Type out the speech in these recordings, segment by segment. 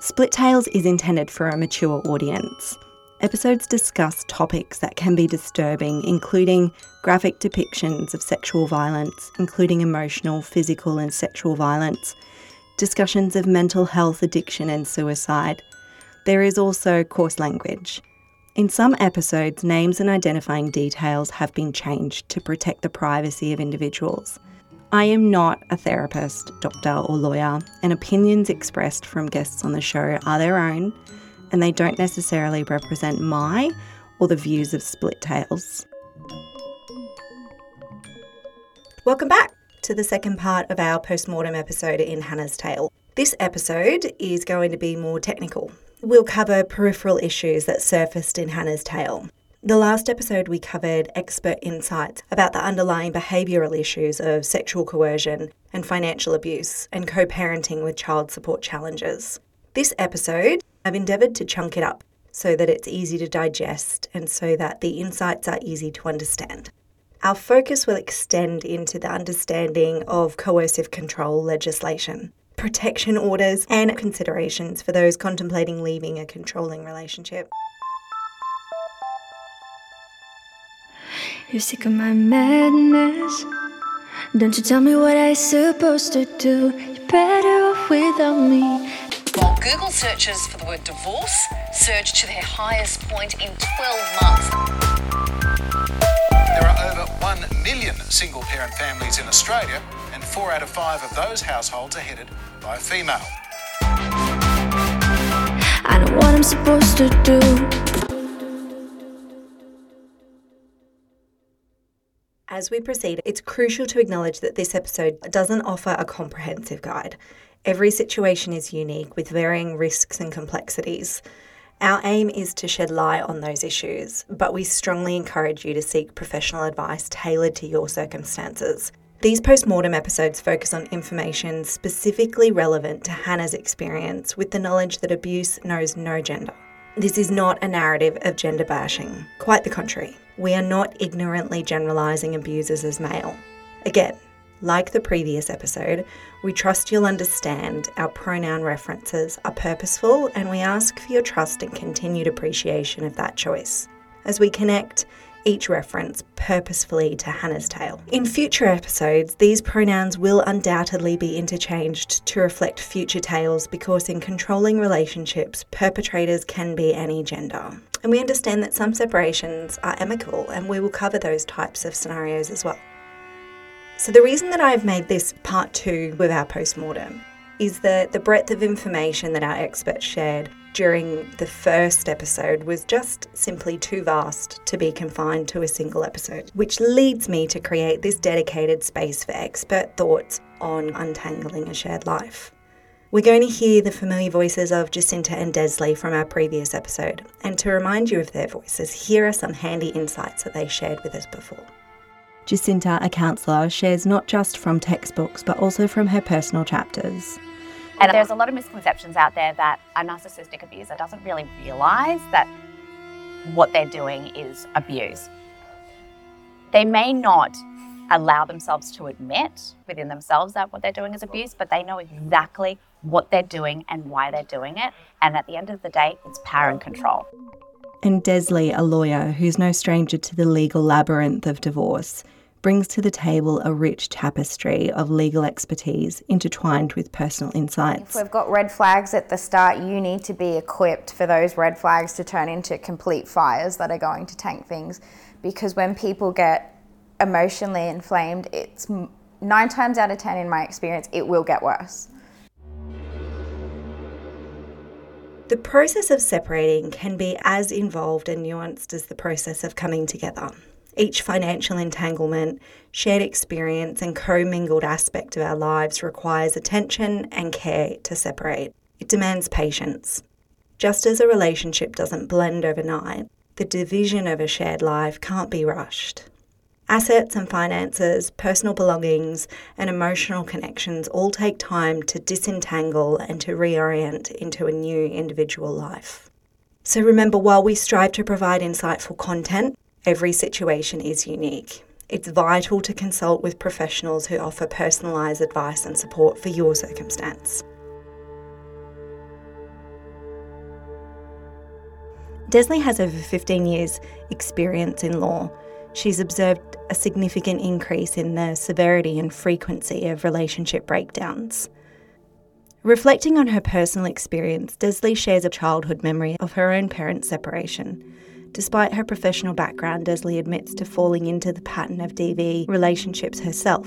Split Tales is intended for a mature audience. Episodes discuss topics that can be disturbing, including graphic depictions of sexual violence, including emotional, physical and sexual violence, discussions of mental health, addiction and suicide. There is also coarse language. In some episodes, names and identifying details have been changed to protect the privacy of individuals. I am not a therapist, doctor or lawyer, and opinions expressed from guests on the show are their own, and they don't necessarily represent my or the views of Split Tales. Welcome back to the second part of our postmortem episode in Hannah's Tale. This episode is going to be more technical. We'll cover peripheral issues that surfaced in Hannah's Tale. The last episode we covered expert insights about the underlying behavioural issues of sexual coercion and financial abuse and co-parenting with child support challenges. This episode, I've endeavoured to chunk it up so that it's easy to digest and so that the insights are easy to understand. Our focus will extend into the understanding of coercive control legislation, protection orders and considerations for those contemplating leaving a controlling relationship. You're sick of my madness. Don't you tell me what I'm supposed to do. You're better off without me. While Google searches for the word divorce surged to their highest point in 12 months. There are over 1 million single-parent families in Australia, and 4 out of 5 of those households are headed by a female. I know what I'm supposed to do. As we proceed, it's crucial to acknowledge that this episode doesn't offer a comprehensive guide. Every situation is unique with varying risks and complexities. Our aim is to shed light on those issues, but we strongly encourage you to seek professional advice tailored to your circumstances. These postmortem episodes focus on information specifically relevant to Hannah's experience with the knowledge that abuse knows no gender. This is not a narrative of gender bashing, quite the contrary. We are not ignorantly generalising abusers as male. Again, like the previous episode, we trust you'll understand our pronoun references are purposeful and we ask for your trust and continued appreciation of that choice as we connect each reference purposefully to Hannah's Tale. In future episodes, these pronouns will undoubtedly be interchanged to reflect future tales because in controlling relationships, perpetrators can be any gender. And we understand that some separations are amicable and we will cover those types of scenarios as well. So the reason that I've made this part 2 with our postmortem is that the breadth of information that our experts shared during the first episode was just simply too vast to be confined to a single episode, which leads me to create this dedicated space for expert thoughts on untangling a shared life. We're going to hear the familiar voices of Jacinta and Desley from our previous episode, and to remind you of their voices, here are some handy insights that they shared with us before. Jacinta, a counsellor, shares not just from textbooks but also from her personal chapters. And there's a lot of misconceptions out there that a narcissistic abuser doesn't really realise that what they're doing is abuse. They may not allow themselves to admit within themselves that what they're doing is abuse, but they know exactly what they're doing and why they're doing it. And at the end of the day, it's power and control. And Desley, a lawyer who's no stranger to the legal labyrinth of divorce, brings to the table a rich tapestry of legal expertise intertwined with personal insights. If we've got red flags at the start, you need to be equipped for those red flags to turn into complete fires that are going to tank things, because when people get emotionally inflamed, it's 9 times out of 10 in my experience, it will get worse. The process of separating can be as involved and nuanced as the process of coming together. Each financial entanglement, shared experience and co-mingled aspect of our lives requires attention and care to separate. It demands patience. Just as a relationship doesn't blend overnight, the division of a shared life can't be rushed. Assets and finances, personal belongings and emotional connections all take time to disentangle and to reorient into a new individual life. So remember, while we strive to provide insightful content, every situation is unique. It's vital to consult with professionals who offer personalised advice and support for your circumstance. Desley has over 15 years' experience in law. She's observed a significant increase in the severity and frequency of relationship breakdowns. Reflecting on her personal experience, Desley shares a childhood memory of her own parents' separation. Despite her professional background, Desley admits to falling into the pattern of DV relationships herself,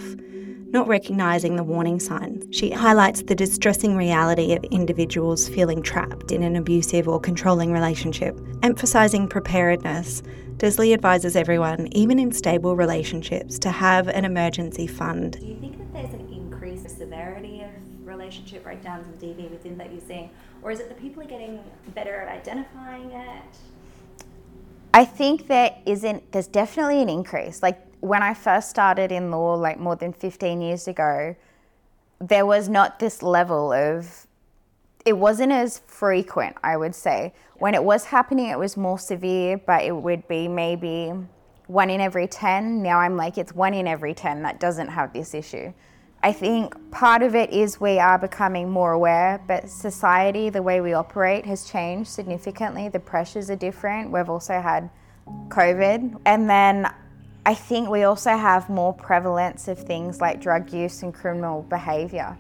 not recognising the warning signs. She highlights the distressing reality of individuals feeling trapped in an abusive or controlling relationship. Emphasising preparedness, Desley advises everyone, even in stable relationships, to have an emergency fund. Do you think that there's an increased severity of relationship breakdowns and DV within that you're seeing, or is it that people are getting better at identifying it? I think there's definitely an increase. Like when I first started in law, like more than 15 years ago, there was not this level of, it wasn't as frequent, I would say. When it was happening, it was more severe, but it would be maybe 1 in every 10. Now I'm like, it's 1 in every 10 that doesn't have this issue. I think part of it is we are becoming more aware, but society, the way we operate has changed significantly. The pressures are different. We've also had COVID. And then I think we also have more prevalence of things like drug use and criminal behaviour.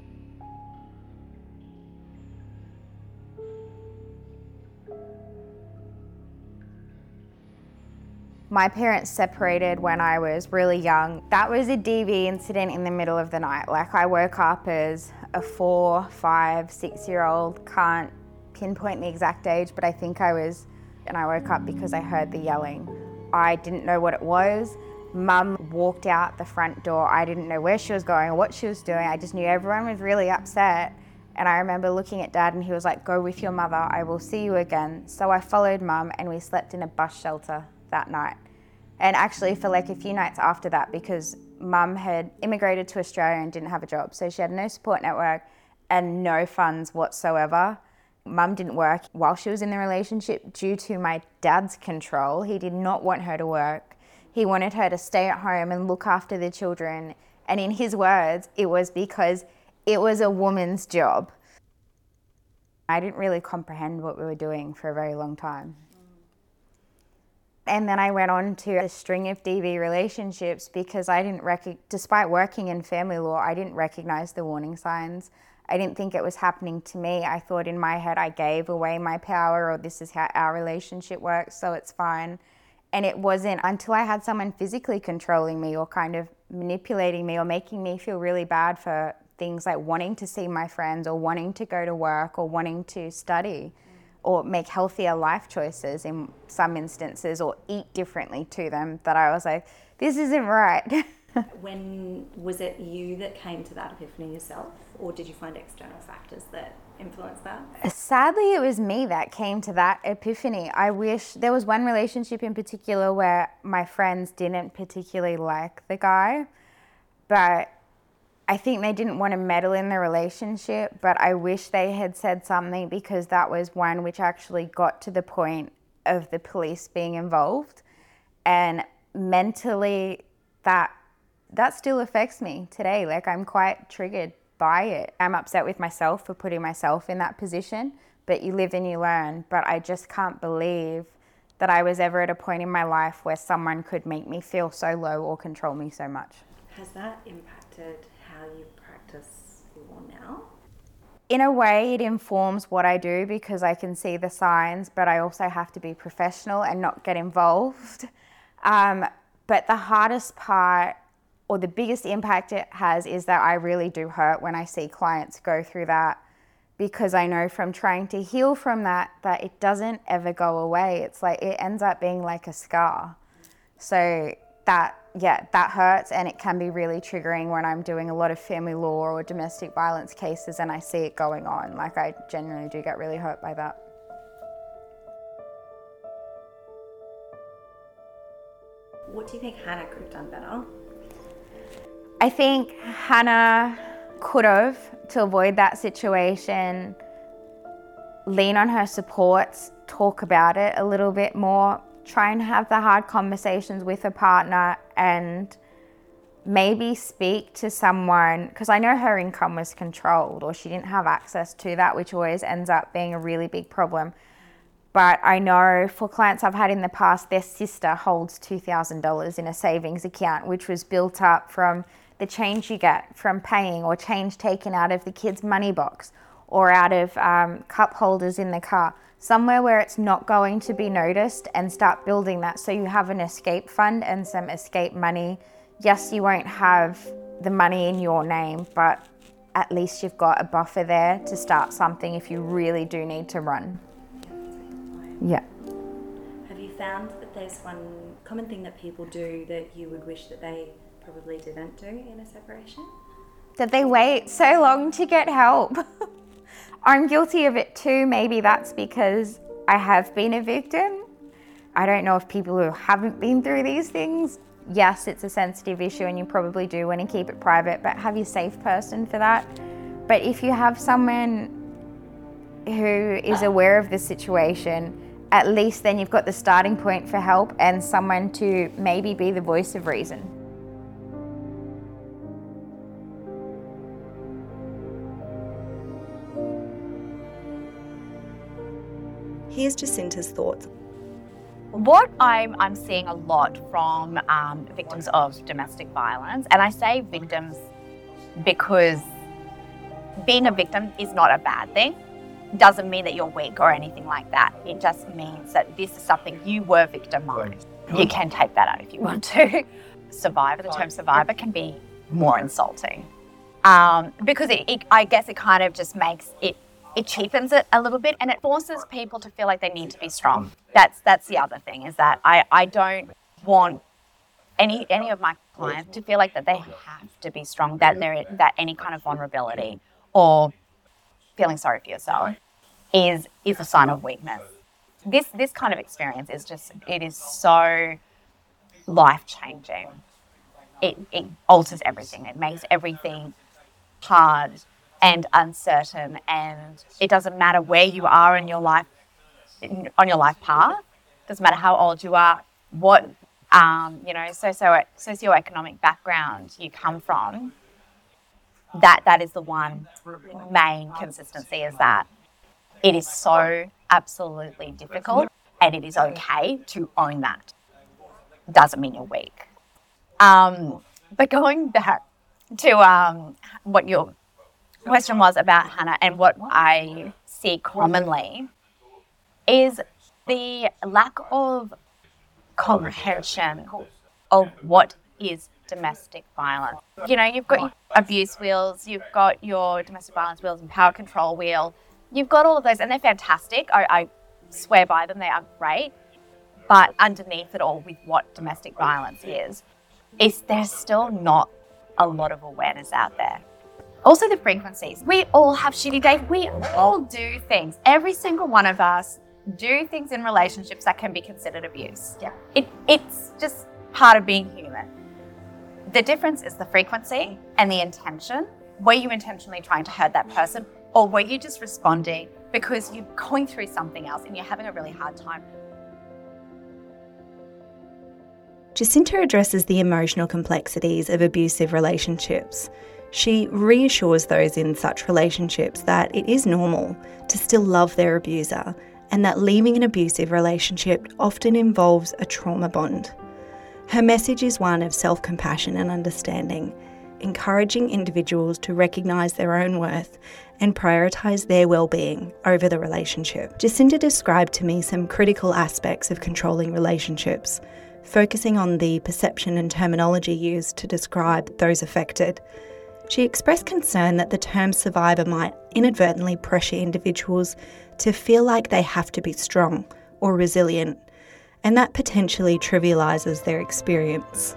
My parents separated when I was really young. That was a DV incident in the middle of the night. Like I woke up as a 4, 5, 6-year-old, can't pinpoint the exact age, but I think I woke up because I heard the yelling. I didn't know what it was. Mum walked out the front door. I didn't know where she was going or what she was doing. I just knew everyone was really upset. And I remember looking at Dad and he was like, "Go with your mother, I will see you again." So I followed Mum and we slept in a bus shelter that night, and actually for like a few nights after that, because Mum had immigrated to Australia and didn't have a job, so she had no support network and no funds whatsoever. Mum didn't work while she was in the relationship due to my dad's control. He did not want her to work. He wanted her to stay at home and look after the children, and in his words, it was because it was a woman's job. I didn't really comprehend what we were doing for a very long time. And then I went on to a string of DV relationships because I didn't despite working in family law, I didn't recognise the warning signs. I didn't think it was happening to me. I thought in my head I gave away my power, or this is how our relationship works, so it's fine. And it wasn't until I had someone physically controlling me or kind of manipulating me or making me feel really bad for things like wanting to see my friends or wanting to go to work or wanting to study, or make healthier life choices in some instances, or eat differently to them, that I was like, this isn't right. When was it you that came to that epiphany yourself, or did you find external factors that influenced that? Sadly, it was me that came to that epiphany. I wish there was one relationship in particular where my friends didn't particularly like the guy, but I think they didn't want to meddle in the relationship, but I wish they had said something, because that was one which actually got to the point of the police being involved. And mentally, that still affects me today. Like, I'm quite triggered by it. I'm upset with myself for putting myself in that position, but you live and you learn. But I just can't believe that I was ever at a point in my life where someone could make me feel so low or control me so much. Has that impacted how you practice law now? In a way, it informs what I do because I can see the signs, but I also have to be professional and not get involved. But the hardest part, or the biggest impact it has, is that I really do hurt when I see clients go through that, because I know from trying to heal from that it doesn't ever go away. It's like it ends up being like a scar. So that hurts, and it can be really triggering when I'm doing a lot of family law or domestic violence cases and I see it going on. Like, I genuinely do get really hurt by that. What do you think Hannah could have done better? I think Hannah could have, to avoid that situation, lean on her supports, talk about it a little bit more, try and have the hard conversations with a partner, and maybe speak to someone, because I know her income was controlled or she didn't have access to that, which always ends up being a really big problem. But I know for clients I've had in the past, their sister holds $2,000 in a savings account, which was built up from the change you get from paying or change taken out of the kids' money box or out of cup holders in the car, somewhere where it's not going to be noticed, and start building that so you have an escape fund and some escape money. Yes, you won't have the money in your name, but at least you've got a buffer there to start something if you really do need to run. Yeah. Have you found that there's one common thing that people do that you would wish that they probably didn't do in a separation? That they wait so long to get help. I'm guilty of it too. Maybe that's because I have been a victim. I don't know if people who haven't been through these things, yes, it's a sensitive issue and you probably do want to keep it private, but have your safe person for that. But if you have someone who is aware of the situation, at least then you've got the starting point for help and someone to maybe be the voice of reason. Here's Jacinta's thoughts. What I'm seeing a lot from victims of domestic violence, and I say victims because being a victim is not a bad thing. Doesn't mean that you're weak or anything like that. It just means that this is something you were victimized. You can take that out if you want to. Survivor, the term survivor can be more insulting because I guess it kind of just makes it, it cheapens it a little bit, and it forces people to feel like they need to be strong. That's the other thing, is that I don't want any of my clients to feel like that they have to be strong, that any kind of vulnerability or feeling sorry for yourself is a sign of weakness. This kind of experience is just, it is so life-changing. It alters everything. It makes everything hard and uncertain, and it doesn't matter where you are in your life, on your life path. It doesn't matter how old you are, what socioeconomic background you come from. That is the one main consistency, is that it is so absolutely difficult, and it is okay to own that. Doesn't mean you're weak. But going back to what your question was about, Hannah, and what I see commonly is the lack of comprehension of what is domestic violence. You know, you've got your abuse wheels, you've got your domestic violence wheels and power control wheel. You've got all of those, and they're fantastic. I swear by them, they are great. But underneath it all, with what domestic violence is there's still not a lot of awareness out there. Also the frequencies. We all have shitty days. We all do things. Every single one of us do things in relationships that can be considered abuse. Yeah. It's just part of being human. The difference is the frequency and the intention. Were you intentionally trying to hurt that person, or were you just responding because you're going through something else and you're having a really hard time? Jacinta addresses the emotional complexities of abusive relationships. She reassures those in such relationships that it is normal to still love their abuser, and that leaving an abusive relationship often involves a trauma bond. Her message is one of self-compassion and understanding, encouraging individuals to recognise their own worth and prioritise their well-being over the relationship. Jacinta described to me some critical aspects of controlling relationships, focusing on the perception and terminology used to describe those affected. She expressed concern that the term survivor might inadvertently pressure individuals to feel like they have to be strong or resilient, and that potentially trivialises their experience.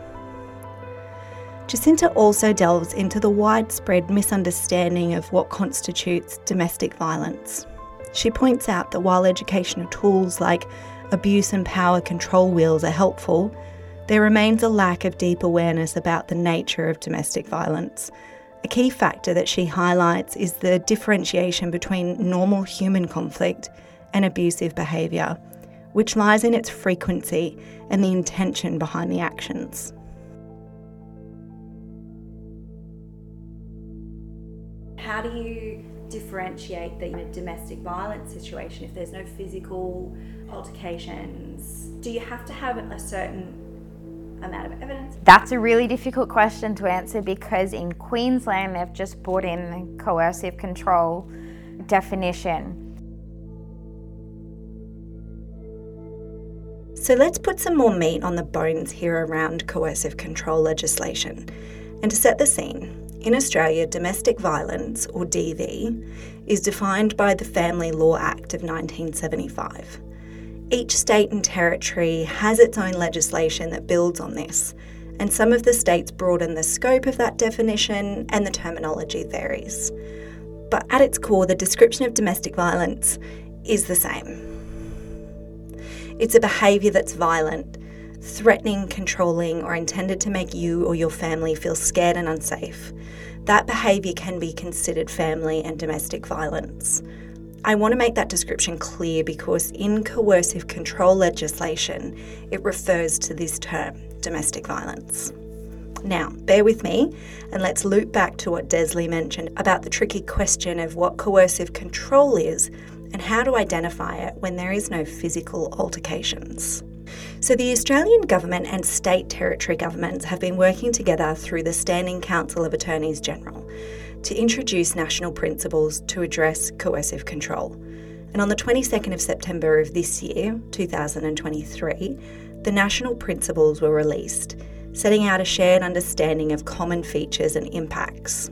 Jacinta also delves into the widespread misunderstanding of what constitutes domestic violence. She points out that while educational tools like abuse and power control wheels are helpful, there remains a lack of deep awareness about the nature of domestic violence. A key factor that she highlights is the differentiation between normal human conflict and abusive behaviour, which lies in its frequency and the intention behind the actions. How do you differentiate the domestic violence situation if there's no physical altercations? Do you have to have a certain amount of evidence? That's a really difficult question to answer, because in Queensland they've just brought in the coercive control definition. So let's put some more meat on the bones here around coercive control legislation. And to set the scene, in Australia, domestic violence, or DV, is defined by the Family Law Act of 1975. Each state and territory has its own legislation that builds on this, and some of the states broaden the scope of that definition and the terminology varies. But at its core, the description of domestic violence is the same. It's a behaviour that's violent, threatening, controlling, or intended to make you or your family feel scared and unsafe. That behaviour can be considered family and domestic violence. I want to make that description clear, because in coercive control legislation, it refers to this term, domestic violence. Now, bear with me, and let's loop back to what Desley mentioned about the tricky question of what coercive control is and how to identify it when there is no physical altercations. So the Australian government and state territory governments have been working together through the Standing Council of Attorneys General to introduce national principles to address coercive control. And on the 22nd of September of this year, 2023, the national principles were released, setting out a shared understanding of common features and impacts.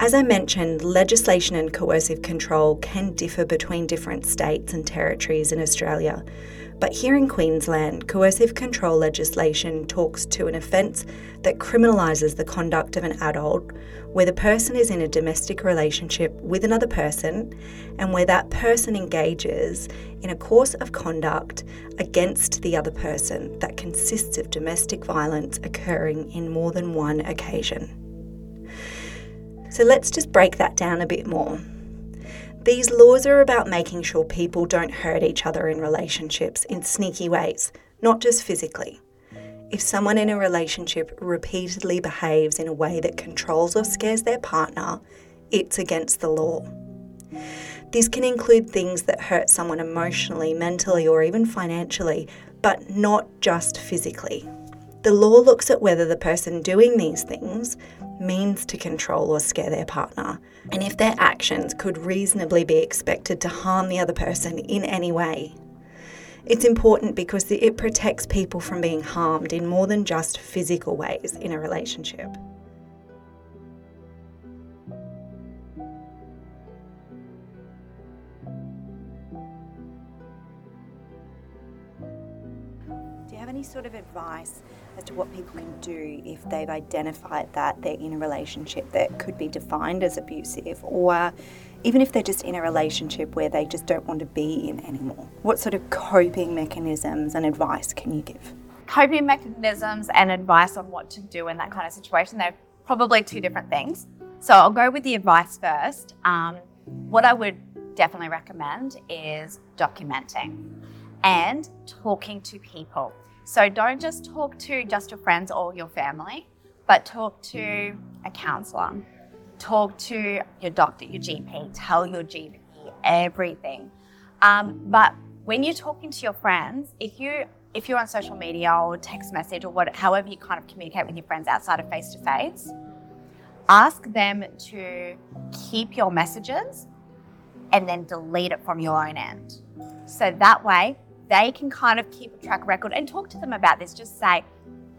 As I mentioned, legislation and coercive control can differ between different states and territories in Australia. But here in Queensland, coercive control legislation talks to an offence that criminalises the conduct of an adult where the person is in a domestic relationship with another person and where that person engages in a course of conduct against the other person that consists of domestic violence occurring in more than one occasion. So let's just break that down a bit more. These laws are about making sure people don't hurt each other in relationships in sneaky ways, not just physically. If someone in a relationship repeatedly behaves in a way that controls or scares their partner, it's against the law. This can include things that hurt someone emotionally, mentally, or even financially, but not just physically. The law looks at whether the person doing these things means to control or scare their partner, and if their actions could reasonably be expected to harm the other person in any way. It's important because it protects people from being harmed in more than just physical ways in a relationship. Do you have any sort of advice as to what people can do if they've identified that they're in a relationship that could be defined as abusive, or even if they're just in a relationship where they just don't want to be in anymore? What sort of coping mechanisms and advice can you give? Coping mechanisms and advice on what to do in that kind of situation, they're probably two different things. So I'll go with the advice first. What I would definitely recommend is documenting and talking to people. So don't just talk to just your friends or your family, but talk to a counsellor, talk to your doctor, your GP, tell your GP everything. But when you're talking to your friends, if you're on social media or text message or however you kind of communicate with your friends outside of face-to-face, ask them to keep your messages and then delete it from your own end. So that way, they can kind of keep a track record and talk to them about this. Just say,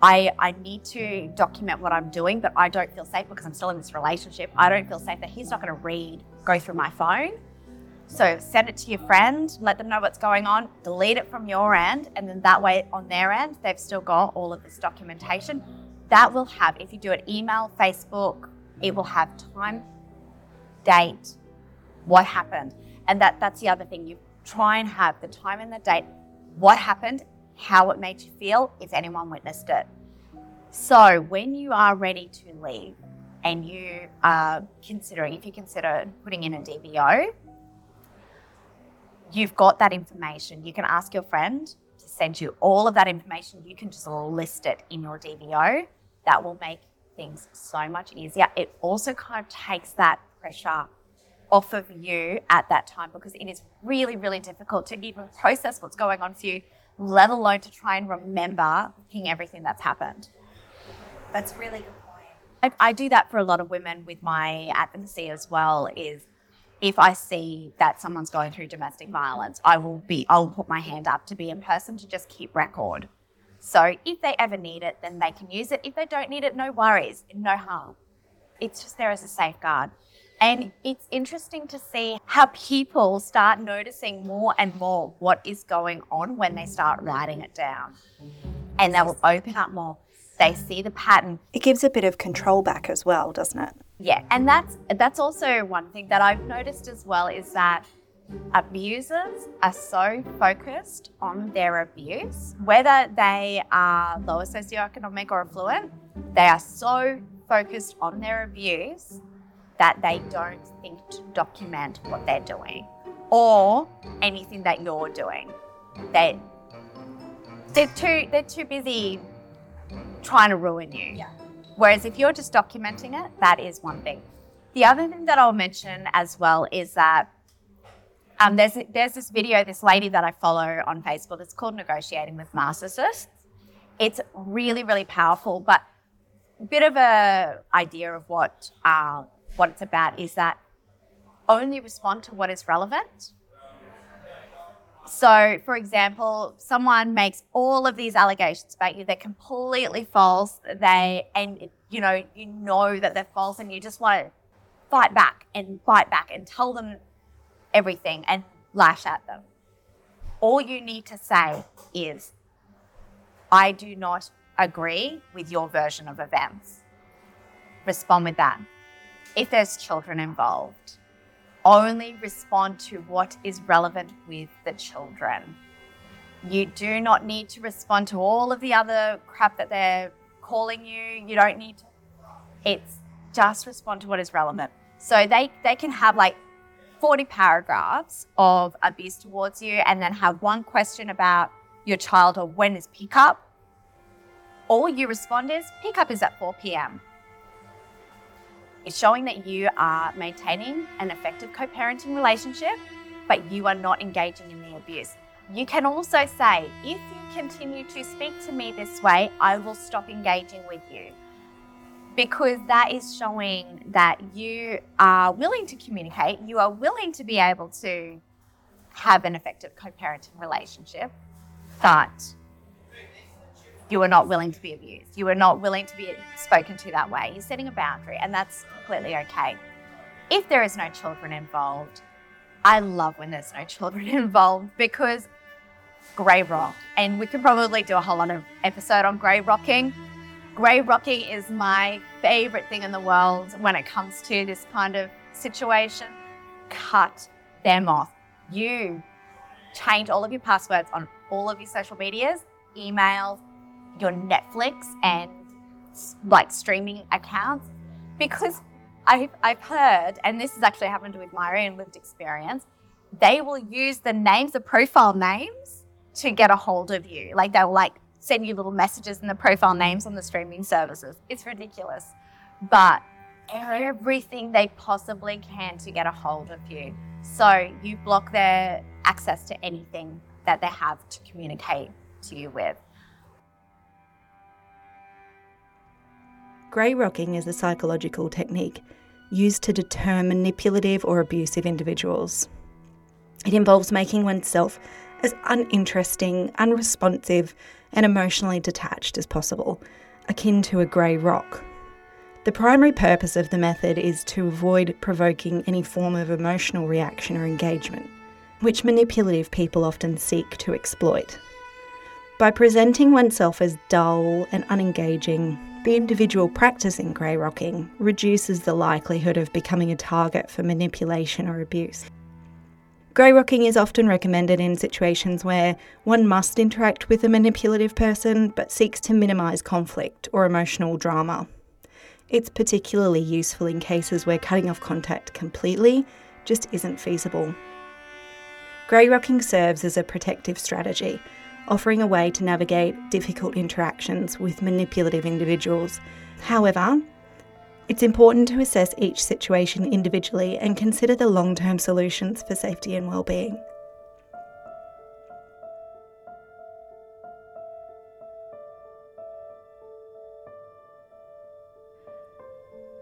I need to document what I'm doing, but I don't feel safe because I'm still in this relationship. I don't feel safe that he's not going to go through my phone. So send it to your friend, let them know what's going on, delete it from your end, and then that way on their end, they've still got all of this documentation. That will have, if you do it email, Facebook, it will have time, date, what happened. And that's the other thing. You try and have the time and the date, what happened, how it made you feel, if anyone witnessed it. So when you are ready to leave and you are considering, if you consider putting in a DVO, you've got that information. You can ask your friend to send you all of that information. You can just list it in your DVO. That will make things so much easier. It also kind of takes that pressure off of you at that time, because it is really, really difficult to even process what's going on for you, let alone to try and remember everything that's happened. That's really good point. I do that for a lot of women with my advocacy as well, is if I see that someone's going through domestic violence, I'll put my hand up to be in person to just keep record. So if they ever need it, then they can use it. If they don't need it, no worries, no harm. It's just there as a safeguard. And it's interesting to see how people start noticing more and more what is going on when they start writing it down. And they will open up more. They see the pattern. It gives a bit of control back as well, doesn't it? Yeah, and that's also one thing that I've noticed as well, is that abusers are so focused on their abuse, whether they are lower socioeconomic or affluent, they are so focused on their abuse that they don't think to document what they're doing or anything that you're doing. They're too busy trying to ruin you. Yeah. Whereas if you're just documenting it, that is one thing. The other thing that I'll mention as well is that there's this video, this lady that I follow on Facebook, it's called Negotiating with Narcissists. It's really, really powerful, but a bit of an idea of what it's about is that only respond to what is relevant. So, for example, someone makes all of these allegations about you, they're completely false, and you know that they're false, and you just want to fight back and tell them everything and lash at them. All you need to say is, I do not agree with your version of events. Respond with that. If there's children involved, only respond to what is relevant with the children. You do not need to respond to all of the other crap that they're calling you. You don't need to. It's just respond to what is relevant. So they can have like 40 paragraphs of abuse towards you and then have one question about your child or when is pickup. All you respond is, pickup is at 4 p.m. It's showing that you are maintaining an effective co-parenting relationship, but you are not engaging in the abuse. You can also say, if you continue to speak to me this way, I will stop engaging with you. Because that is showing that you are willing to communicate, you are willing to be able to have an effective co-parenting relationship, but you are not willing to be abused. You are not willing to be spoken to that way. You're setting a boundary, and that's completely okay. If there is no children involved, I love when there's no children involved, because grey rock, and we could probably do a whole lot of episode on grey rocking. Grey rocking is my favourite thing in the world when it comes to this kind of situation. Cut them off. You change all of your passwords on all of your social medias, emails, your Netflix and like streaming accounts, because I've heard, and this has actually happened with my own lived experience, they will use the names, the profile names, to get a hold of you. Like they'll like send you little messages in the profile names on the streaming services. It's ridiculous. But everything they possibly can to get a hold of you. So you block their access to anything that they have to communicate to you with. Grey rocking is a psychological technique used to deter manipulative or abusive individuals. It involves making oneself as uninteresting, unresponsive, and emotionally detached as possible, akin to a grey rock. The primary purpose of the method is to avoid provoking any form of emotional reaction or engagement, which manipulative people often seek to exploit. By presenting oneself as dull and unengaging, the individual practicing grey rocking reduces the likelihood of becoming a target for manipulation or abuse. Grey rocking is often recommended in situations where one must interact with a manipulative person but seeks to minimise conflict or emotional drama. It's particularly useful in cases where cutting off contact completely just isn't feasible. Grey rocking serves as a protective strategy, offering a way to navigate difficult interactions with manipulative individuals. However, It's important to assess each situation individually and consider the long-term solutions for safety and well-being.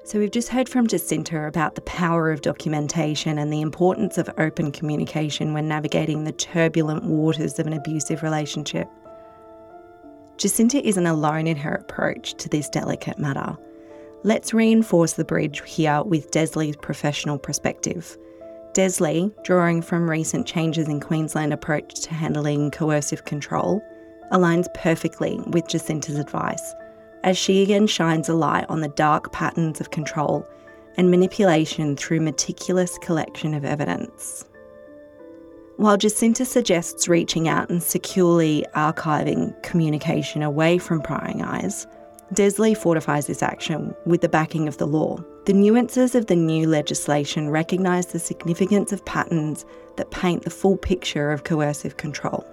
So we've just heard from Jacinta about the power of documentation and the importance of open communication when navigating the turbulent waters of an abusive relationship. Jacinta isn't alone in her approach to this delicate matter. Let's reinforce the bridge here with Desley's professional perspective. Desley, drawing from recent changes in Queensland's approach to handling coercive control, aligns perfectly with Jacinta's advice, as she again shines a light on the dark patterns of control and manipulation through meticulous collection of evidence. While Jacinta suggests reaching out and securely archiving communication away from prying eyes, Desley fortifies this action with the backing of the law. The nuances of the new legislation recognise the significance of patterns that paint the full picture of coercive control,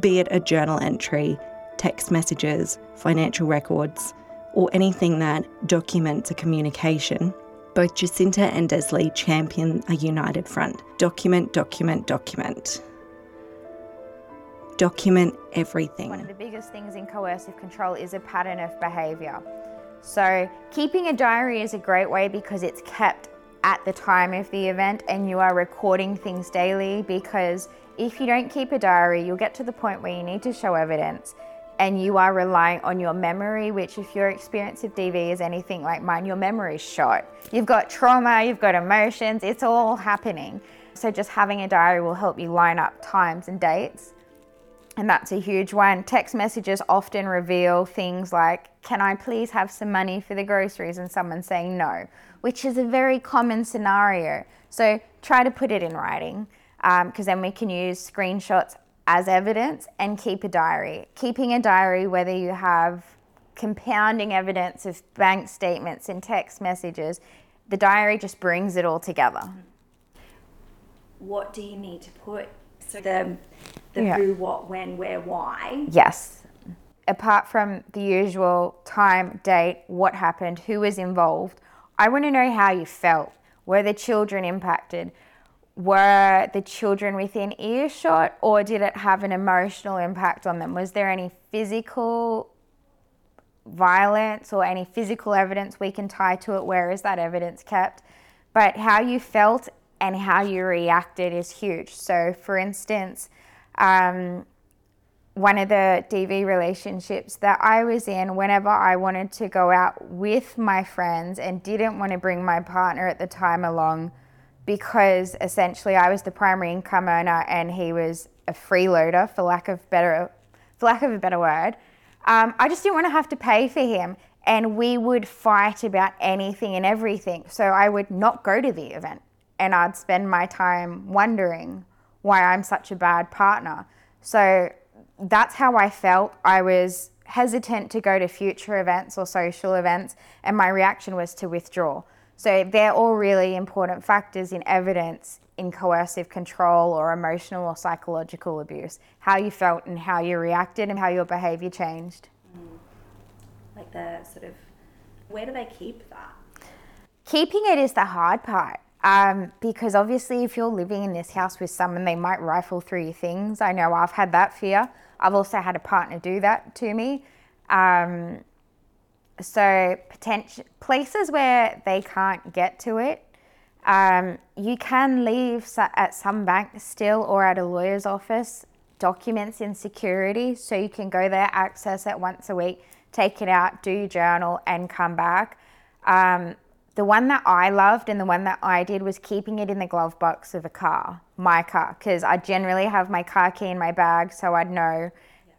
be it a journal entry, text messages, financial records, or anything that documents a communication. Both Jacinta and Desley champion a united front. Document, document, document. Document everything. One of the biggest things in coercive control is a pattern of behaviour. So keeping a diary is a great way because it's kept at the time of the event and you are recording things daily, because if you don't keep a diary, you'll get to the point where you need to show evidence and you are relying on your memory, which if your experience of DV is anything like mine, your memory's shot. You've got trauma, you've got emotions, it's all happening. So just having a diary will help you line up times and dates. And that's a huge one. Text messages often reveal things like, can I please have some money for the groceries? And someone saying no, which is a very common scenario. So try to put it in writing, because then we can use screenshots as evidence and keep a diary. Keeping a diary, whether you have compounding evidence of bank statements and text messages, the diary just brings it all together. What do you need to put? So the who, what, when, where, why. Yes. Apart from the usual time, date, what happened, who was involved, I want to know how you felt. Were the children impacted? Were the children within earshot, or did it have an emotional impact on them? Was there any physical violence or any physical evidence we can tie to it? Where is that evidence kept? But how you felt and how you reacted is huge. So for instance, one of the DV relationships that I was in, whenever I wanted to go out with my friends and didn't want to bring my partner at the time along, because essentially I was the primary income earner and he was a freeloader, for lack of a better word. I just didn't want to have to pay for him, and we would fight about anything and everything. So I would not go to the event, and I'd spend my time wondering why I'm such a bad partner. So that's how I felt. I was hesitant to go to future events or social events, and my reaction was to withdraw. So they're all really important factors in evidence in coercive control or emotional or psychological abuse. How you felt and how you reacted and how your behaviour changed. Like the sort of, where do they keep that? Keeping it is the hard part, because obviously if you're living in this house with someone, they might rifle through your things. I know I've had that fear. I've also had a partner do that to me. So potential places where they can't get to it, you can leave at some bank still or at a lawyer's office documents in security, so you can go there, access it once a week, take it out, do your journal and come back. The one that I loved and the one that I did was keeping it in the glove box of a car, my car, because I generally have my car key in my bag, so I'd know,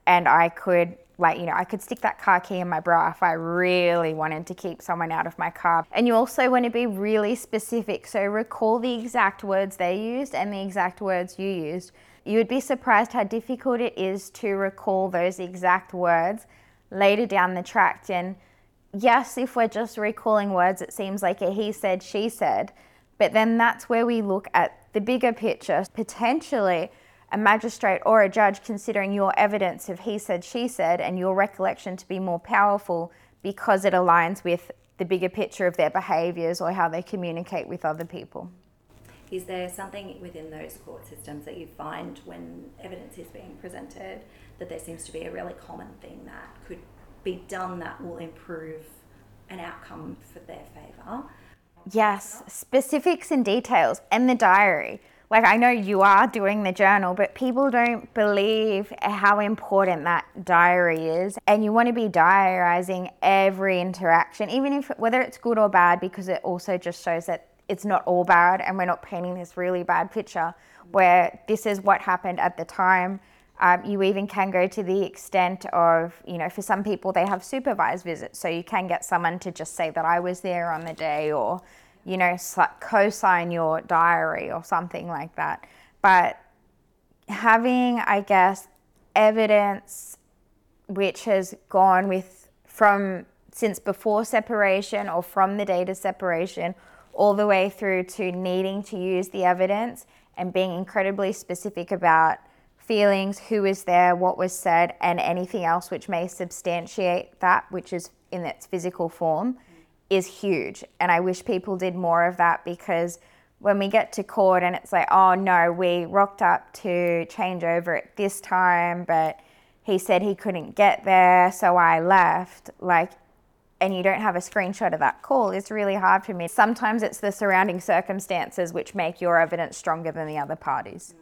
and I could I could stick that car key in my bra if I really wanted to keep someone out of my car. And you also want to be really specific. So recall the exact words they used and the exact words you used. You would be surprised how difficult it is to recall those exact words later down the track. And yes, if we're just recalling words, it seems like a he said, she said. But then that's where we look at the bigger picture. Potentially, a magistrate or a judge considering your evidence of he said, she said and your recollection to be more powerful because it aligns with the bigger picture of their behaviours or how they communicate with other people. Is there something within those court systems that you find when evidence is being presented that there seems to be a really common thing that could be done that will improve an outcome for their favour? Yes, specifics and details and the diary. Like, I know you are doing the journal, but people don't believe how important that diary is. And you want to be diarising every interaction, even if whether it's good or bad, because it also just shows that it's not all bad and we're not painting this really bad picture where this is what happened at the time. You even can go to the extent of, you know, for some people they have supervised visits. So you can get someone to just say that I was there on the day, or, you know, co-sign your diary or something like that. But having, I guess, evidence which has gone with from since before separation or from the date of separation all the way through to needing to use the evidence and being incredibly specific about feelings, who was there, what was said, and anything else which may substantiate that, which is in its physical form, is huge. And I wish people did more of that, because when we get to court and it's like, oh no, we rocked up to change over at this time, but he said he couldn't get there, so I left. Like, and you don't have a screenshot of that call, it's really hard for me. Sometimes it's the surrounding circumstances which make your evidence stronger than the other parties.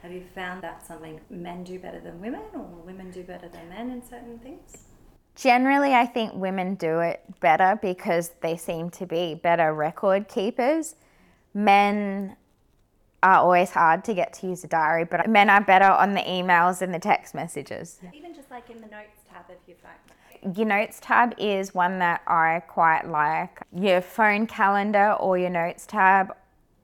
Have you found that something men do better than women, or women do better than men in certain things? Generally, I think women do it better because they seem to be better record keepers. Men are always hard to get to use a diary, but men are better on the emails and the text messages. Even just like in the notes tab of your phone. Your notes tab is one that I quite like. Your phone calendar or your notes tab.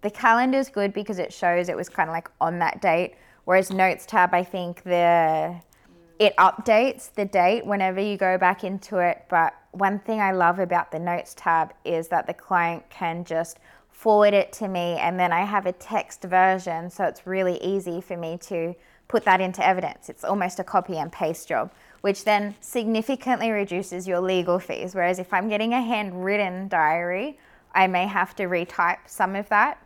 The calendar's good because it shows it was kind of like on that date, whereas notes tab, I think it updates the date whenever you go back into it. But one thing I love about the notes tab is that the client can just forward it to me, and then I have a text version, so it's really easy for me to put that into evidence. It's almost a copy and paste job, which then significantly reduces your legal fees. Whereas if I'm getting a handwritten diary, I may have to retype some of that,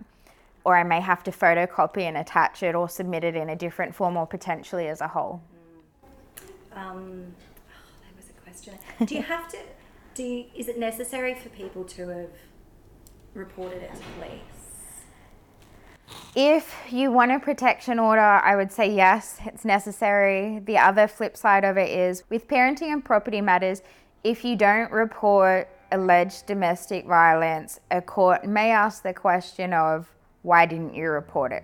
or I may have to photocopy and attach it or submit it in a different form, or potentially as a whole. There was a question. Do you have to, is it necessary for people to have reported it to police? If you want a protection order, I would say yes, it's necessary. The other flip side of it is with parenting and property matters, if you don't report alleged domestic violence, a court may ask the question of, why didn't you report it?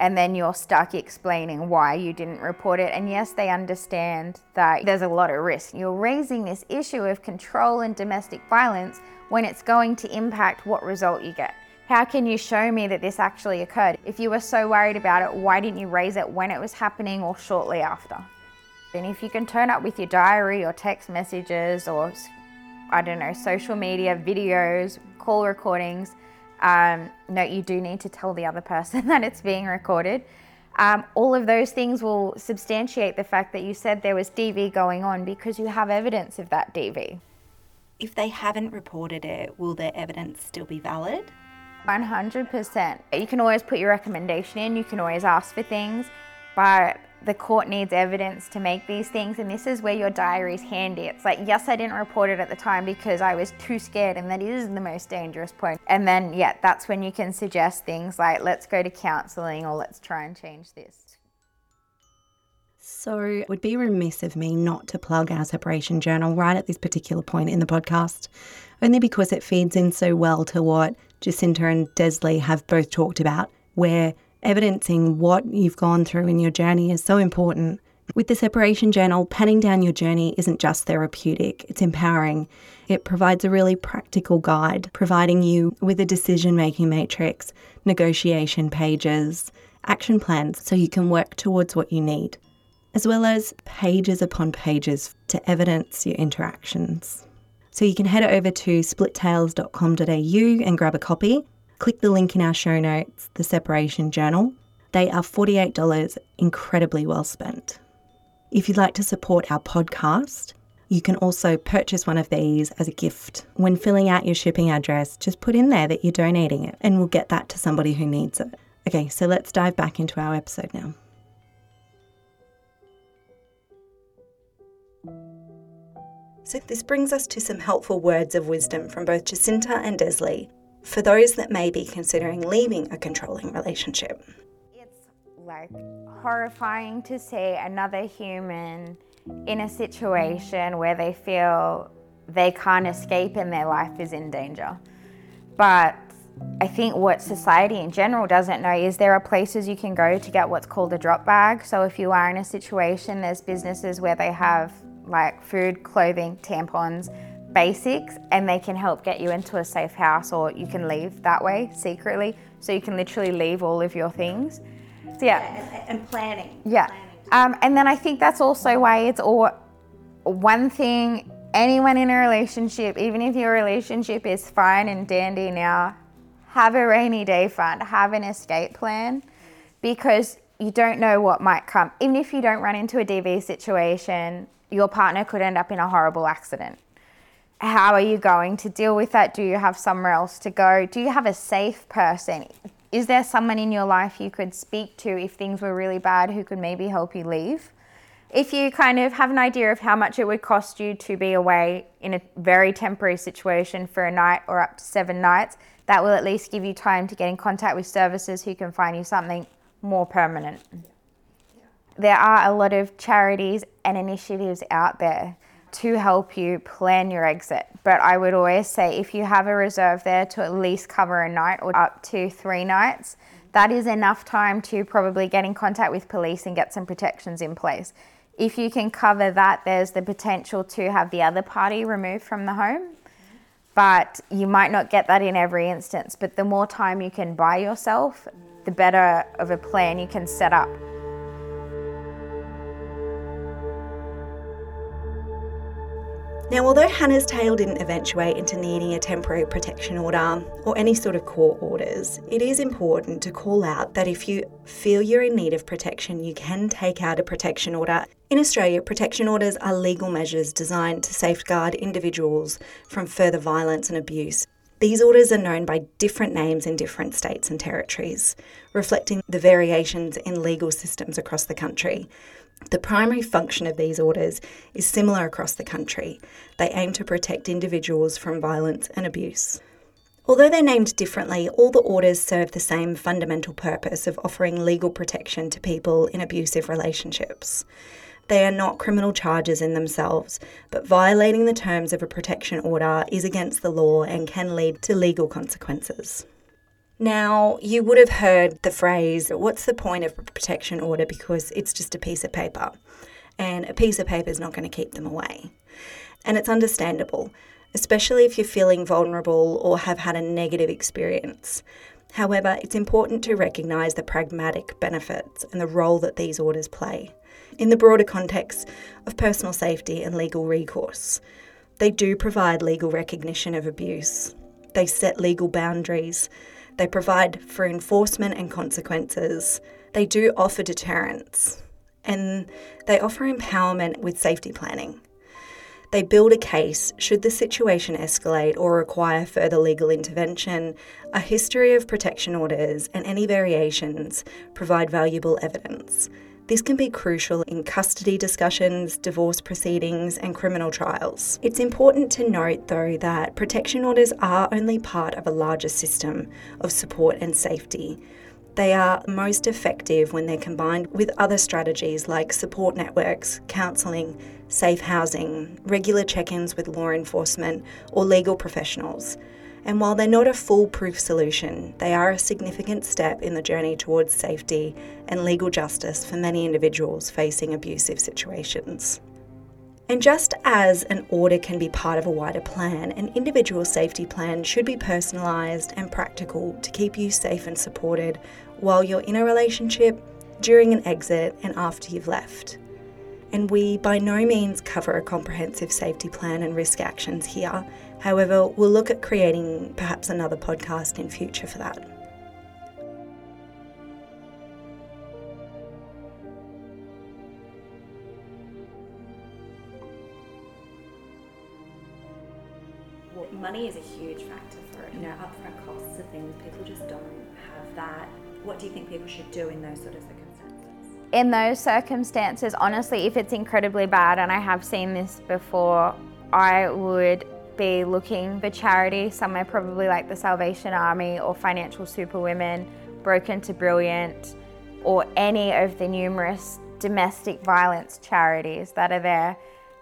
And then you're stuck explaining why you didn't report it. And yes, they understand that there's a lot of risk. You're raising this issue of control and domestic violence when it's going to impact what result you get. How can you show me that this actually occurred? If you were so worried about it, why didn't you raise it when it was happening or shortly after? And if you can turn up with your diary or text messages or, I don't know, social media, videos, call recordings. No, you do need to tell the other person that it's being recorded. All of those things will substantiate the fact that you said there was DV going on, because you have evidence of that DV. If they haven't reported it, will their evidence still be valid? 100%. You can always put your recommendation in, you can always ask for things, but the court needs evidence to make these things, and this is where your diary is handy. It's like, yes, I didn't report it at the time because I was too scared, and that is the most dangerous point. And then, yeah, that's when you can suggest things like, let's go to counselling, or let's try and change this. So it would be remiss of me not to plug our Separation Journal right at this particular point in the podcast, only because it feeds in so well to what Jacinta and Desley have both talked about, where evidencing what you've gone through in your journey is so important. With the Separation Journal, panning down your journey isn't just therapeutic, it's empowering. It provides a really practical guide, providing you with a decision-making matrix, negotiation pages, action plans so you can work towards what you need, as well as pages upon pages to evidence your interactions. So you can head over to splittales.com.au and grab a copy. Click the link in our show notes, the Separation Journal. They are $48, incredibly well spent. If you'd like to support our podcast, You can also purchase one of these as a gift. When filling out your shipping address, just put in there that you're donating it, and we'll get that to somebody who needs it. Okay, so let's dive back into our episode now. So this brings us to some helpful words of wisdom from both Jacinta and Desley for those that may be considering leaving a controlling relationship. It's like horrifying to see another human in a situation where they feel they can't escape and their life is in danger. But I think what society in general doesn't know is there are places you can go to get what's called a drop bag. So if you are in a situation, there's businesses where they have like food, clothing, tampons, basics, and they can help get you into a safe house, or you can leave that way secretly. So you can literally leave all of your things. So yeah. And planning. Yeah. And then I think that's also why it's all one thing, anyone in a relationship, even if your relationship is fine and dandy now, have a rainy day fund, have an escape plan, because you don't know what might come. Even if you don't run into a DV situation, your partner could end up in a horrible accident. How are you going to deal with that? Do you have somewhere else to go? Do you have a safe person? Is there someone in your life you could speak to if things were really bad who could maybe help you leave? If you kind of have an idea of how much it would cost you to be away in a very temporary situation for a night or up to 7 nights, that will at least give you time to get in contact with services who can find you something more permanent. There are a lot of charities and initiatives out there to help you plan your exit. But I would always say if you have a reserve there to at least cover a night or up to 3 nights, that is enough time to probably get in contact with police and get some protections in place. If you can cover that, there's the potential to have the other party removed from the home. But you might not get that in every instance. But the more time you can buy yourself, the better of a plan you can set up. Now, although Hannah's Tale didn't eventuate into needing a temporary protection order or any sort of court orders, it is important to call out that if you feel you're in need of protection, you can take out a protection order. In Australia, protection orders are legal measures designed to safeguard individuals from further violence and abuse. These orders are known by different names in different states and territories, reflecting the variations in legal systems across the country. The primary function of these orders is similar across the country. They aim to protect individuals from violence and abuse. Although they're named differently, all the orders serve the same fundamental purpose of offering legal protection to people in abusive relationships. They are not criminal charges in themselves, but violating the terms of a protection order is against the law and can lead to legal consequences. Now, you would have heard the phrase, what's the point of a protection order because it's just a piece of paper, and a piece of paper is not going to keep them away. And it's understandable, especially if you're feeling vulnerable or have had a negative experience. However, it's important to recognise the pragmatic benefits and the role that these orders play in the broader context of personal safety and legal recourse. They do provide legal recognition of abuse. They set legal boundaries. They provide for enforcement and consequences. They do offer deterrence, and they offer empowerment with safety planning. They build a case should the situation escalate or require further legal intervention. A history of protection orders and any variations provide valuable evidence. This can be crucial in custody discussions, divorce proceedings, and criminal trials. It's important to note, though, that protection orders are only part of a larger system of support and safety. They are most effective when they're combined with other strategies like support networks, counselling, safe housing, regular check-ins with law enforcement or legal professionals. And while they're not a foolproof solution, they are a significant step in the journey towards safety and legal justice for many individuals facing abusive situations. And just as an order can be part of a wider plan, an individual safety plan should be personalised and practical to keep you safe and supported while you're in a relationship, during an exit, and after you've left. And we by no means cover a comprehensive safety plan and risk actions here. However, we'll look at creating perhaps another podcast in future for that. money is a huge factor for it. You know, upfront costs of things, people just don't have that. What do you think people should do in those sort of circumstances? In those circumstances, honestly, if it's incredibly bad, and I have seen this before, I would be looking for charity, somewhere probably like the Salvation Army or Financial Superwomen, Broken to Brilliant, or any of the numerous domestic violence charities that are there,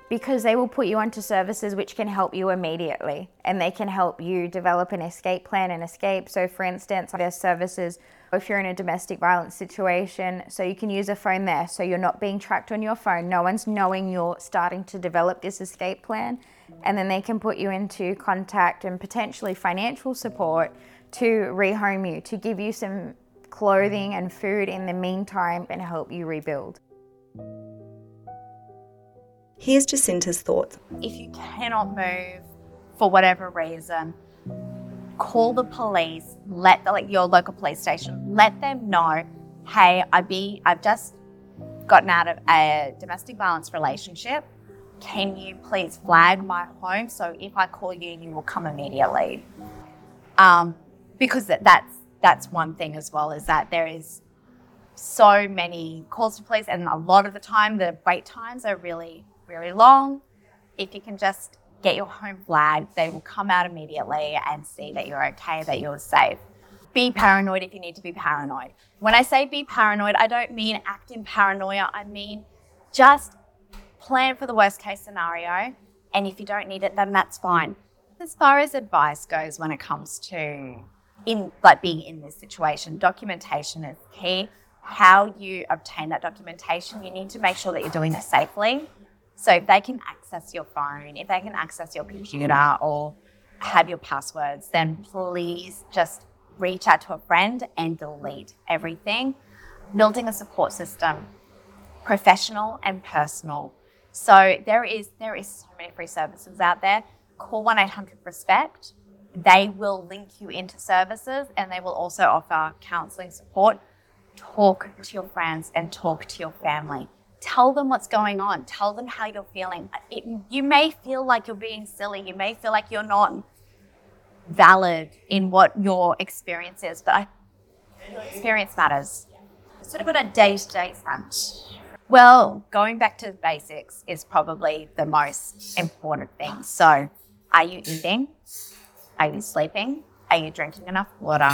because they will put you onto services which can help you immediately, and they can help you develop an escape plan and escape. So for instance, there's services if you're in a domestic violence situation, so you can use a phone there, so you're not being tracked on your phone, no one's knowing you're starting to develop this escape plan, and then they can put you into contact and potentially financial support to rehome you, to give you some clothing and food in the meantime and help you rebuild. Here's Jacinta's thoughts. If you cannot move for whatever reason, call the police, let your local police station, let them know, hey, I've just gotten out of a domestic violence relationship. Can you please flag my home? So if I call you, you will come immediately. Because that's one thing as well, is that there is so many calls to police, and a lot of the time the wait times are really, really long. If you can just get your home flagged, they will come out immediately and see that you're okay, that you're safe. Be paranoid if you need to be paranoid. When I say be paranoid, I don't mean act in paranoia. I mean just plan for the worst case scenario, and if you don't need it, then that's fine. As far as advice goes when it comes to being in this situation, documentation is key. How you obtain that documentation, you need to make sure that you're doing it safely. So if they can access your phone, if they can access your computer or have your passwords, then please just reach out to a friend and delete everything. Building a support system, professional and personal. So there is so many free services out there. Call 1-800-RESPECT. They will link you into services, and they will also offer counselling support. Talk to your friends and talk to your family. Tell them what's going on. Tell them how you're feeling. You may feel like you're being silly. You may feel like you're not valid in what your experience is, but experience matters. Sort of on a day-to-day front. Well, going back to the basics is probably the most important thing. So, are you eating? Are you sleeping? Are you drinking enough water?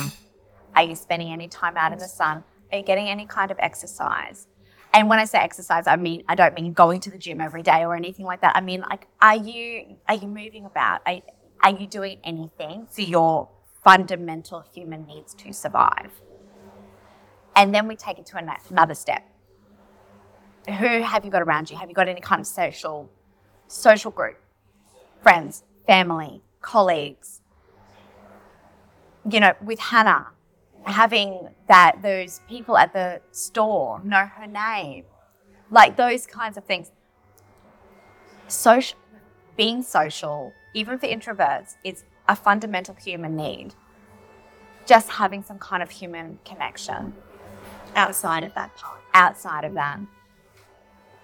Are you spending any time out in the sun? Are you getting any kind of exercise? And when I say exercise, I don't mean going to the gym every day or anything like that. I mean, like, are you moving about? Are you doing anything for your fundamental human needs to survive? And then we take it to another step. Who have you got around you? Have you got any kind of social group? Friends, family, colleagues? You know, with Hannah, having those people at the store know her name, like those kinds of things. Being social, even for introverts, is a fundamental human need. Just having some kind of human connection outside of that part, outside of that.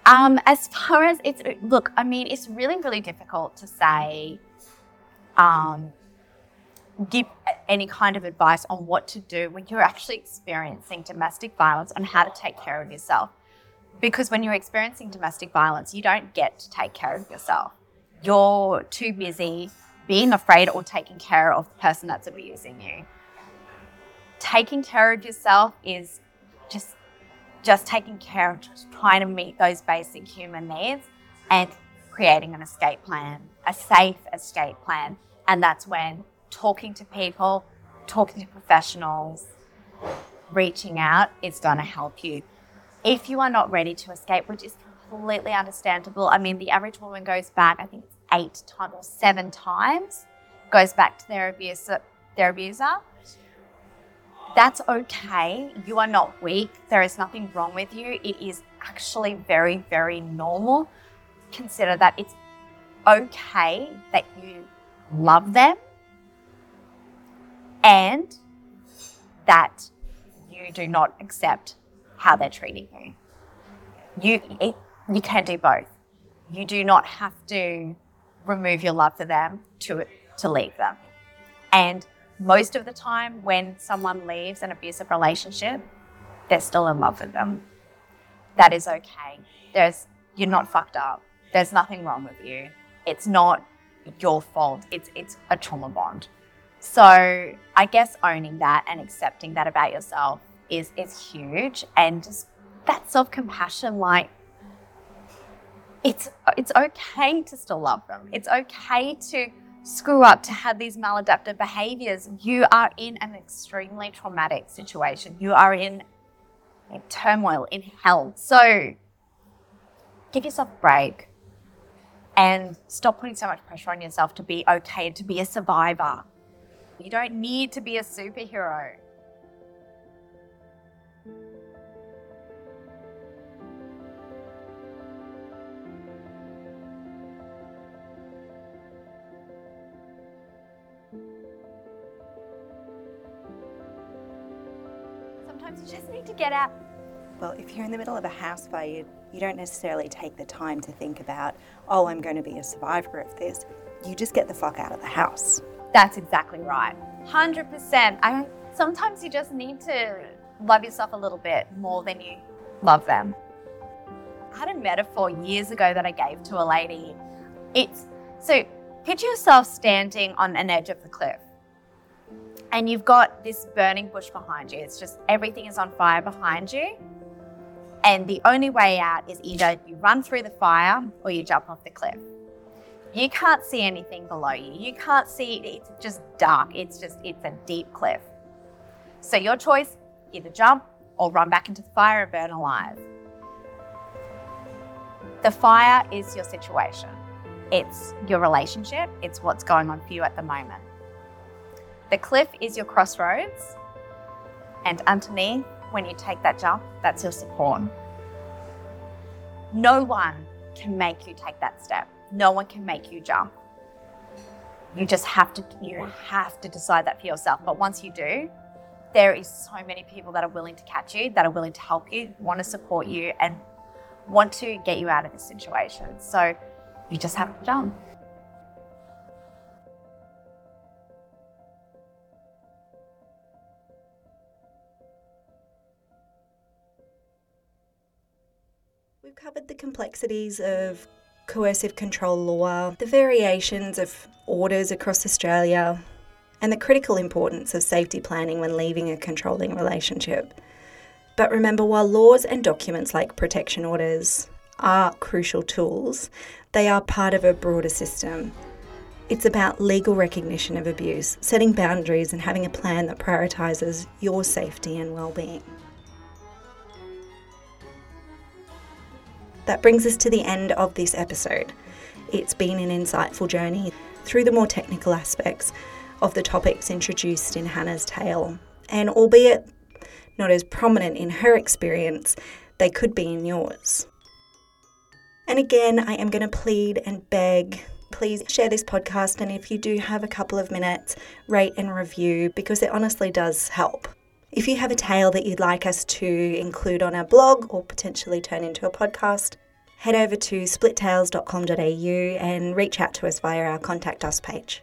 As far as it's really, really difficult to say, give any kind of advice on what to do when you're actually experiencing domestic violence, on how to take care of yourself. Because when you're experiencing domestic violence, you don't get to take care of yourself. You're too busy being afraid or taking care of the person that's abusing you. Taking care of yourself is just taking care of just trying to meet those basic human needs and creating an escape plan, a safe escape plan. And that's when talking to people, talking to professionals, reaching out is going to help you. If you are not ready to escape, which is completely understandable, I mean, the average woman goes back, I think it's 8 times or 7 times, goes back to their abuser. That's okay. You are not weak. There is nothing wrong with you. It is actually very, very normal. Consider that it's okay that you love them, and that you do not accept how they're treating you. You can do both. You do not have to remove your love for them to to leave them. And most of the time when someone leaves an abusive relationship, they're still in love with them. That is okay. You're not fucked up. There's nothing wrong with you. It's not your fault. It's a trauma bond. So I guess owning that and accepting that about yourself is huge. And just that self-compassion, like, it's okay to still love them. It's okay to screw up, to have these maladaptive behaviors. You are in an extremely traumatic situation. You are in turmoil, in hell. So give yourself a break and stop putting so much pressure on yourself to be okay, to be a survivor. You don't need to be a superhero. Sometimes you just need to get out. Well, if you're in the middle of a house fire, you don't necessarily take the time to think about, oh, I'm going to be a survivor of this. You just get the fuck out of the house. That's exactly right. 100%. Sometimes you just need to love yourself a little bit more than you love them. I had a metaphor years ago that I gave to a lady. So picture yourself standing on an edge of the cliff and you've got this burning bush behind you. It's just everything is on fire behind you. And the only way out is either you run through the fire or you jump off the cliff. You can't see anything below you. You can't see, it's just dark. It's a deep cliff. So your choice, either jump or run back into the fire and burn alive. The fire is your situation. It's your relationship. It's what's going on for you at the moment. The cliff is your crossroads. And underneath, when you take that jump, that's your support. No one can make you take that step. No one can make you jump. You just have to decide that for yourself. But once you do, there is so many people that are willing to catch you, that are willing to help you, want to support you, and want to get you out of this situation. So you just have to jump. We've covered the complexities of coercive control law, the variations of orders across Australia, and the critical importance of safety planning when leaving a controlling relationship. But remember, while laws and documents like protection orders are crucial tools, they are part of a broader system. It's about legal recognition of abuse, setting boundaries, and having a plan that prioritises your safety and well-being. That brings us to the end of this episode. It's been an insightful journey through the more technical aspects of the topics introduced in Hannah's Tale. And albeit not as prominent in her experience, they could be in yours. And again, I am going to plead and beg, please share this podcast. And if you do have a couple of minutes, rate and review, because it honestly does help. If you have a tale that you'd like us to include on our blog or potentially turn into a podcast, head over to splittales.com.au and reach out to us via our Contact Us page.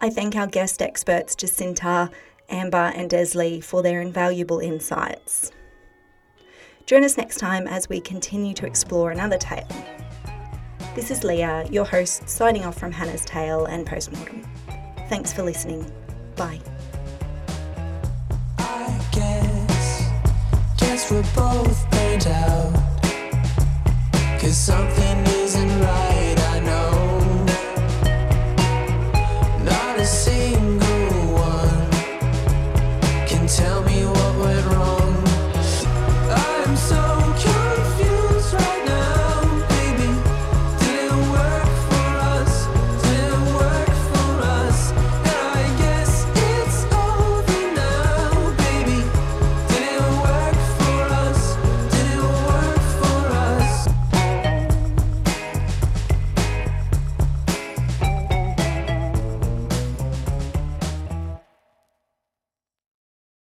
I thank our guest experts Jacinta, Amber and Desley for their invaluable insights. Join us next time as we continue to explore another tale. This is Leah, your host, signing off from Hannah's Tale and Postmortem. Thanks for listening. Bye. We're both burned out, 'cause something isn't right, I know. Not a single